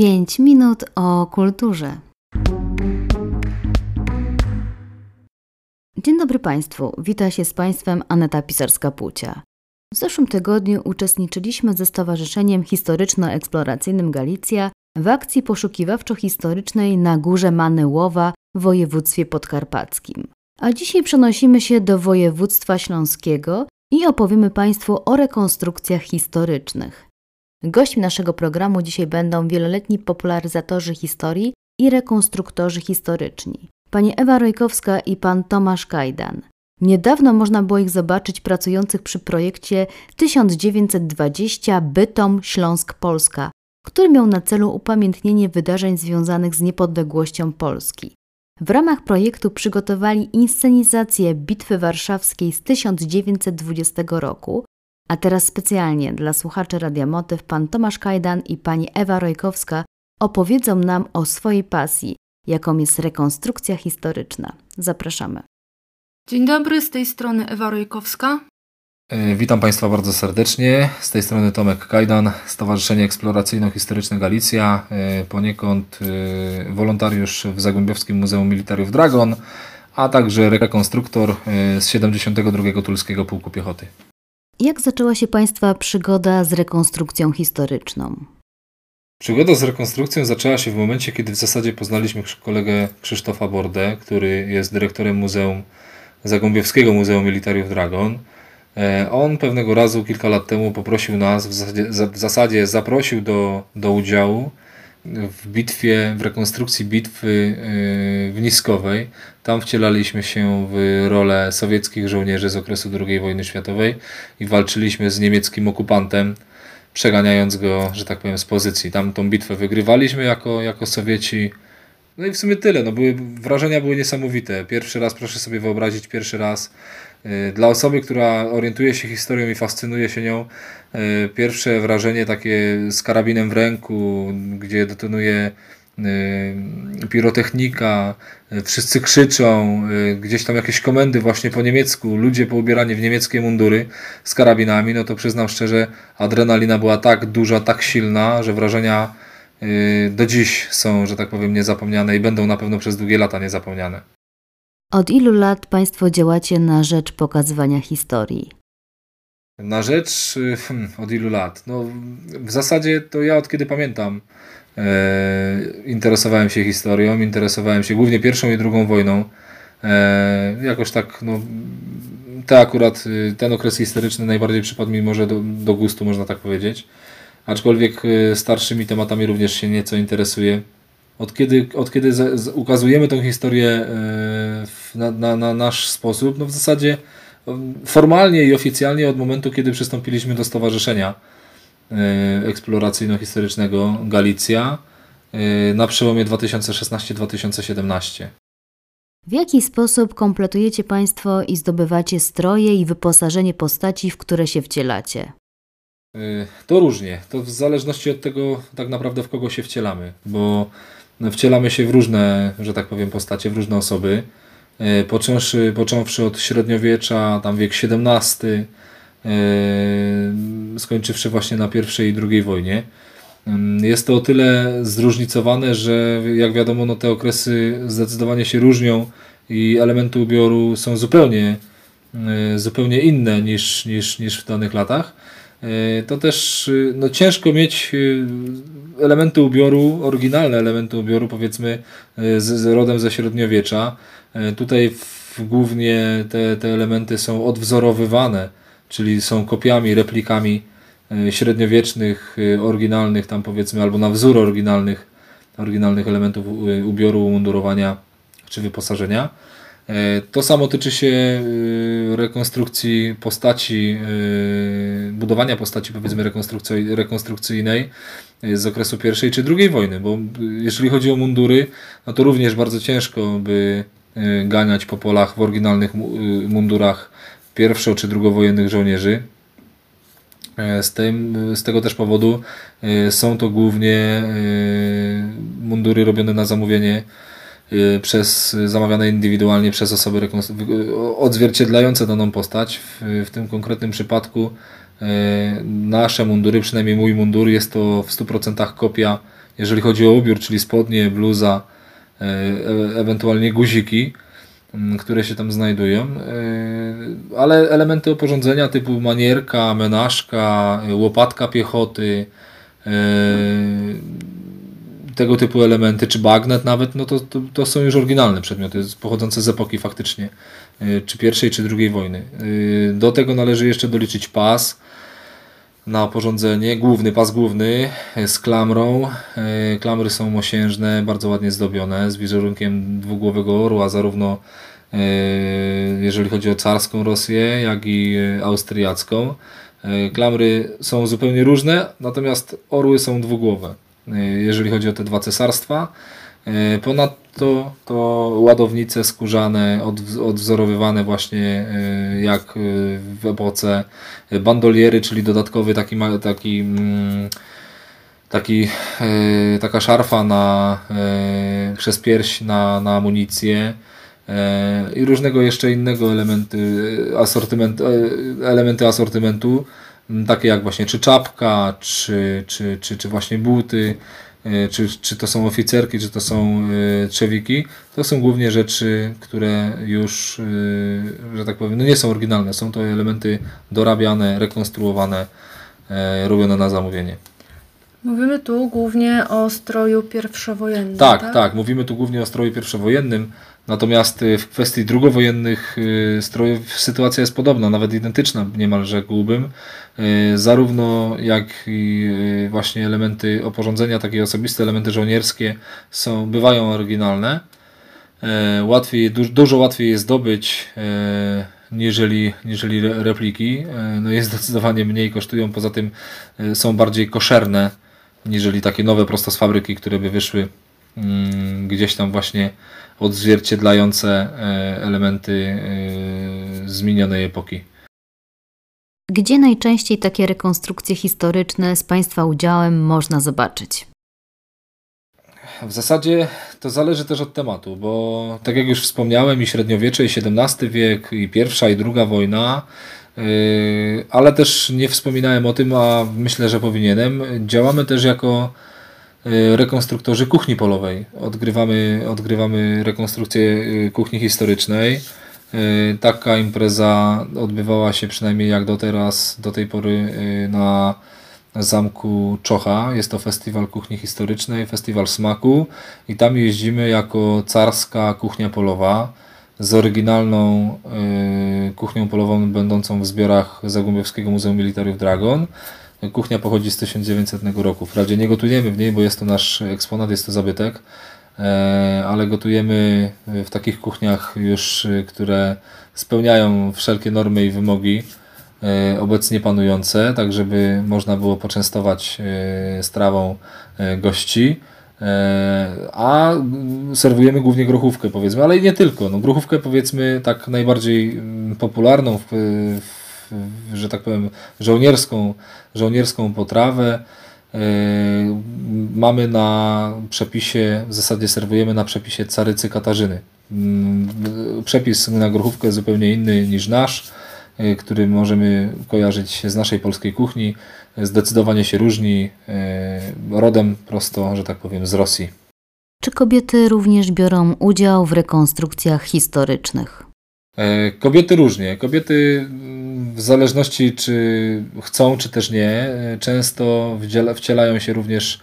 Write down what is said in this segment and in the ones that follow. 5 minut o kulturze. Dzień dobry Państwu, wita się z Państwem Aneta Pisarska-Płucia. W zeszłym tygodniu uczestniczyliśmy ze Stowarzyszeniem Historyczno-Eksploracyjnym Galicja w akcji poszukiwawczo-historycznej na Górze Manyłowa w województwie podkarpackim. A dzisiaj przenosimy się do województwa śląskiego i opowiemy Państwu o rekonstrukcjach historycznych. Gośćmi naszego programu dzisiaj będą wieloletni popularyzatorzy historii i rekonstruktorzy historyczni. Pani Ewa Rojkowska i pan Tomasz Kajdan. Niedawno można było ich zobaczyć pracujących przy projekcie 1920 Bytom Śląsk Polska, który miał na celu upamiętnienie wydarzeń związanych z niepodległością Polski. W ramach projektu przygotowali inscenizację Bitwy Warszawskiej z 1920 roku, a teraz specjalnie dla słuchaczy Radia Motyw pan Tomasz Kajdan i pani Ewa Rojkowska opowiedzą nam o swojej pasji, jaką jest rekonstrukcja historyczna. Zapraszamy. Dzień dobry, z tej strony Ewa Rojkowska. Witam Państwa bardzo serdecznie. Z tej strony Tomek Kajdan, Stowarzyszenie Eksploracyjno-Historyczne Galicja, poniekąd wolontariusz w Zagłębiowskim Muzeum Militariów Dragon, a także rekonstruktor z 72. Tulskiego Pułku Piechoty. Jak zaczęła się Państwa przygoda z rekonstrukcją historyczną? Przygoda z rekonstrukcją zaczęła się w momencie, kiedy w zasadzie poznaliśmy kolegę Krzysztofa Bordę, który jest dyrektorem Muzeum Zagłębiowskiego Muzeum Militariów Dragon. On pewnego razu kilka lat temu poprosił nas, w zasadzie zaprosił do udziału w rekonstrukcji bitwy w Niskowej. Tam wcielaliśmy się w rolę sowieckich żołnierzy z okresu II wojny światowej i walczyliśmy z niemieckim okupantem, przeganiając go, że tak powiem, z pozycji. Tam tą bitwę wygrywaliśmy jako Sowieci. No i w sumie tyle. No wrażenia były niesamowite. Pierwszy raz, proszę sobie wyobrazić, dla osoby, która orientuje się historią i fascynuje się nią, pierwsze wrażenie takie z karabinem w ręku, gdzie detonuje pirotechnika, wszyscy krzyczą, gdzieś tam jakieś komendy właśnie po niemiecku, ludzie poubierani w niemieckie mundury z karabinami, no to przyznam szczerze, adrenalina była tak duża, tak silna, że wrażenia do dziś są, że tak powiem, niezapomniane i będą na pewno przez długie lata niezapomniane. Od ilu lat Państwo działacie na rzecz pokazywania historii? Na rzecz... od ilu lat? No, w zasadzie to ja od kiedy pamiętam interesowałem się historią, interesowałem się głównie pierwszą i drugą wojną. Jakoś tak, no, ten okres historyczny najbardziej przypadł mi może do gustu, można tak powiedzieć. Aczkolwiek starszymi tematami również się nieco interesuję. Od kiedy ukazujemy tę historię na nasz sposób, no w zasadzie formalnie i oficjalnie od momentu, kiedy przystąpiliśmy do Stowarzyszenia Eksploracyjno-Historycznego Galicja na przełomie 2016-2017. W jaki sposób kompletujecie Państwo i zdobywacie stroje i wyposażenie postaci, w które się wcielacie? To różnie. To w zależności od tego, tak naprawdę w kogo się wcielamy, bo wcielamy się w różne, że tak powiem, postacie, w różne osoby. Począwszy od średniowiecza, tam wiek XVII, skończywszy właśnie na I i II wojnie. Jest to o tyle zróżnicowane, że jak wiadomo, no te okresy zdecydowanie się różnią i elementy ubioru są zupełnie inne niż w danych latach. To też no, ciężko mieć elementy ubioru, oryginalne elementy ubioru, powiedzmy z rodem ze średniowiecza. Tutaj głównie te elementy są odwzorowywane, czyli są kopiami, replikami średniowiecznych, oryginalnych tam powiedzmy, albo na wzór oryginalnych elementów ubioru, umundurowania czy wyposażenia. To samo tyczy się rekonstrukcji postaci, budowania postaci powiedzmy rekonstrukcyjnej z okresu I czy II wojny, bo jeżeli chodzi o mundury, no to również bardzo ciężko by ganiać po polach w oryginalnych mundurach pierwszo- czy drugowojennych żołnierzy. Z tego też powodu są to głównie mundury robione na zamówienie, zamawiane indywidualnie przez osoby odzwierciedlające daną postać. W tym konkretnym przypadku nasze mundury, przynajmniej mój mundur, jest to w 100% kopia jeżeli chodzi o ubiór, czyli spodnie, bluza, ewentualnie guziki, które się tam znajdują, ale elementy oporządzenia typu manierka, menażka, łopatka piechoty, tego typu elementy, czy bagnet nawet, no to są już oryginalne przedmioty pochodzące z epoki faktycznie, czy pierwszej, czy drugiej wojny. Do tego należy jeszcze doliczyć pas na oporządzenie, główny z klamrą. Klamry są mosiężne, bardzo ładnie zdobione, z wizerunkiem dwugłowego orła, zarówno jeżeli chodzi o carską Rosję, jak i austriacką. Klamry są zupełnie różne, natomiast orły są dwugłowe, jeżeli chodzi o te dwa cesarstwa. Ponadto to ładownice skórzane, odwzorowywane właśnie jak w epoce, bandoliery, czyli dodatkowy taka szarfa przez pierś na amunicję i różnego jeszcze innego elementy asortymentu, takie jak właśnie czy czapka, czy właśnie buty, czy to są oficerki, czy to są trzewiki. To są głównie rzeczy, które już, że tak powiem, no nie są oryginalne. Są to elementy dorabiane, rekonstruowane, robione na zamówienie. Mówimy tu głównie o stroju pierwszowojennym. Tak, mówimy tu głównie o stroju pierwszowojennym. Natomiast w kwestii drugowojennych strojów sytuacja jest podobna, nawet identyczna niemalże, rzekłbym. Zarówno jak i właśnie elementy oporządzenia, takie osobiste, elementy żołnierskie bywają oryginalne. Dużo łatwiej je zdobyć niżeli repliki. No jest zdecydowanie mniej, kosztują, poza tym są bardziej koszerne niżeli takie nowe prosto z fabryki, które by wyszły gdzieś tam właśnie odzwierciedlające elementy z minionej epoki. Gdzie najczęściej takie rekonstrukcje historyczne z Państwa udziałem można zobaczyć? W zasadzie to zależy też od tematu, bo tak jak już wspomniałem, i średniowiecze, i XVII wiek, i pierwsza, i druga wojna, ale też nie wspominałem o tym, a myślę, że powinienem. Działamy też jako rekonstruktorzy kuchni polowej. Odgrywamy rekonstrukcję kuchni historycznej. Taka impreza odbywała się, przynajmniej jak do tej pory, na Zamku Czocha. Jest to festiwal kuchni historycznej, festiwal smaku, i tam jeździmy jako carska kuchnia polowa z oryginalną kuchnią polową będącą w zbiorach Zagłębiowskiego Muzeum Militariów Dragon. Kuchnia pochodzi z 1900 roku. Wprawdzie nie gotujemy w niej, bo jest to nasz eksponat, jest to zabytek, ale gotujemy w takich kuchniach już, które spełniają wszelkie normy i wymogi obecnie panujące, tak żeby można było poczęstować strawą gości. A serwujemy głównie grochówkę, powiedzmy, ale i nie tylko. No, grochówkę, powiedzmy, tak najbardziej popularną, że tak powiem, żołnierską potrawę. Mamy na przepisie, w zasadzie serwujemy na przepisie carycy Katarzyny. Przepis na grochówkę jest zupełnie inny niż nasz, który możemy kojarzyć z naszej polskiej kuchni. Zdecydowanie się różni, rodem prosto, że tak powiem, z Rosji. Czy kobiety również biorą udział w rekonstrukcjach historycznych? Kobiety różnie. Kobiety w zależności czy chcą, czy też nie, często wcielają się również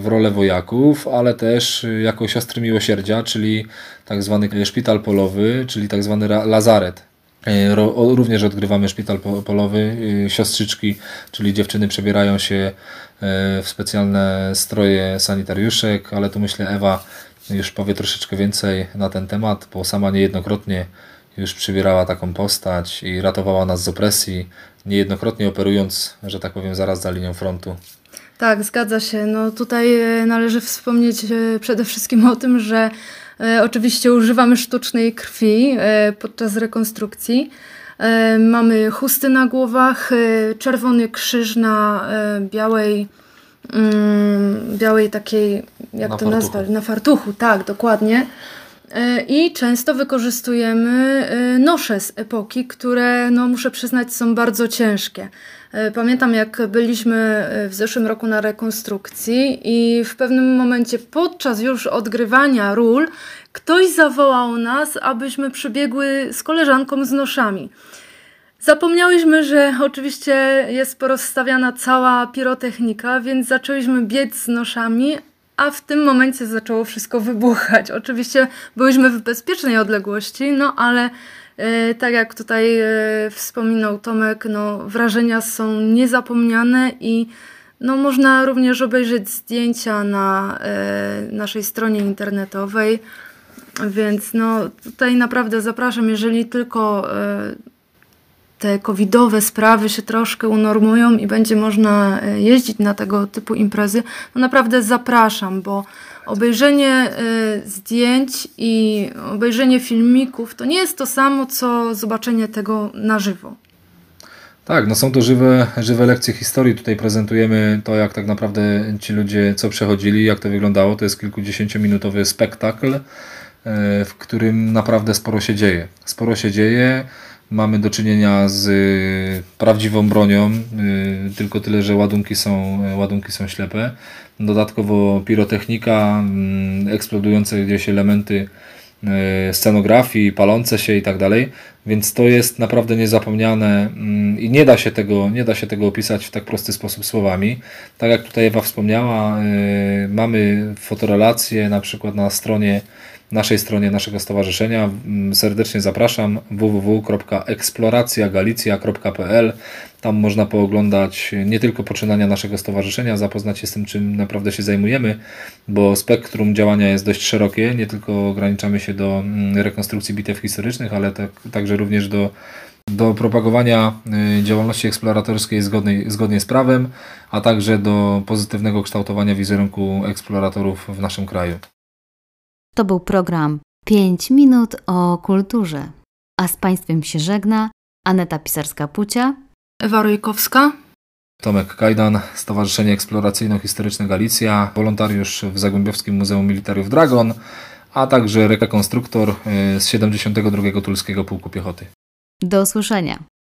w rolę wojaków, ale też jako siostry miłosierdzia, czyli tak zwany szpital polowy, czyli tak zwany lazaret. Również odgrywamy szpital polowy. Siostrzyczki, czyli dziewczyny, przebierają się w specjalne stroje sanitariuszek, ale tu myślę Ewa już powie troszeczkę więcej na ten temat, bo sama niejednokrotnie już przybierała taką postać i ratowała nas z opresji, niejednokrotnie operując, że tak powiem, zaraz za linią frontu. Tak, zgadza się. No tutaj należy wspomnieć przede wszystkim o tym, że oczywiście używamy sztucznej krwi podczas rekonstrukcji. Mamy chusty na głowach, czerwony krzyż na białej takiej, jak na to nazwać, na fartuchu, tak, dokładnie. I często wykorzystujemy nosze z epoki, które, no muszę przyznać, są bardzo ciężkie. Pamiętam, jak byliśmy w zeszłym roku na rekonstrukcji i w pewnym momencie podczas już odgrywania ról ktoś zawołał nas, abyśmy przybiegły z koleżanką z noszami. Zapomniałyśmy, że oczywiście jest porozstawiana cała pirotechnika, więc zaczęliśmy biec z noszami, a w tym momencie zaczęło wszystko wybuchać. Oczywiście byliśmy w bezpiecznej odległości, no ale tak jak tutaj wspominał Tomek, no, wrażenia są niezapomniane i no, można również obejrzeć zdjęcia na naszej stronie internetowej, więc no, tutaj naprawdę zapraszam, jeżeli tylko te covidowe sprawy się troszkę unormują i będzie można jeździć na tego typu imprezy, no naprawdę zapraszam, bo obejrzenie zdjęć i obejrzenie filmików to nie jest to samo, co zobaczenie tego na żywo. Tak, no są to żywe lekcje historii. Tutaj prezentujemy to, jak tak naprawdę ci ludzie co przechodzili, jak to wyglądało. To jest kilkudziesięciominutowy spektakl, w którym naprawdę sporo się dzieje. Sporo się dzieje. Mamy do czynienia z prawdziwą bronią, tylko tyle, że ładunki są ślepe. Dodatkowo pirotechnika, eksplodujące gdzieś elementy scenografii, palące się i tak dalej. Więc to jest naprawdę niezapomniane i nie da się tego opisać w tak prosty sposób słowami. Tak jak tutaj Ewa wspomniała, mamy fotorelacje na przykład na naszej stronie naszego stowarzyszenia. Serdecznie zapraszam, www.eksploracjagalicja.pl. Tam można pooglądać nie tylko poczynania naszego stowarzyszenia, zapoznać się z tym, czym naprawdę się zajmujemy, bo spektrum działania jest dość szerokie. Nie tylko ograniczamy się do rekonstrukcji bitew historycznych, ale także również do propagowania działalności eksploratorskiej zgodnie z prawem, a także do pozytywnego kształtowania wizerunku eksploratorów w naszym kraju. To był program 5 minut o kulturze. A z Państwem się żegna Aneta Pisarska-Płucia, Ewa Rojkowska, Tomek Kajdan, Stowarzyszenie Eksploracyjno-Historyczne Galicja, wolontariusz w Zagłębiowskim Muzeum Militariów Dragon, a także rekonstruktor z 72. Tulskiego Pułku Piechoty. Do usłyszenia.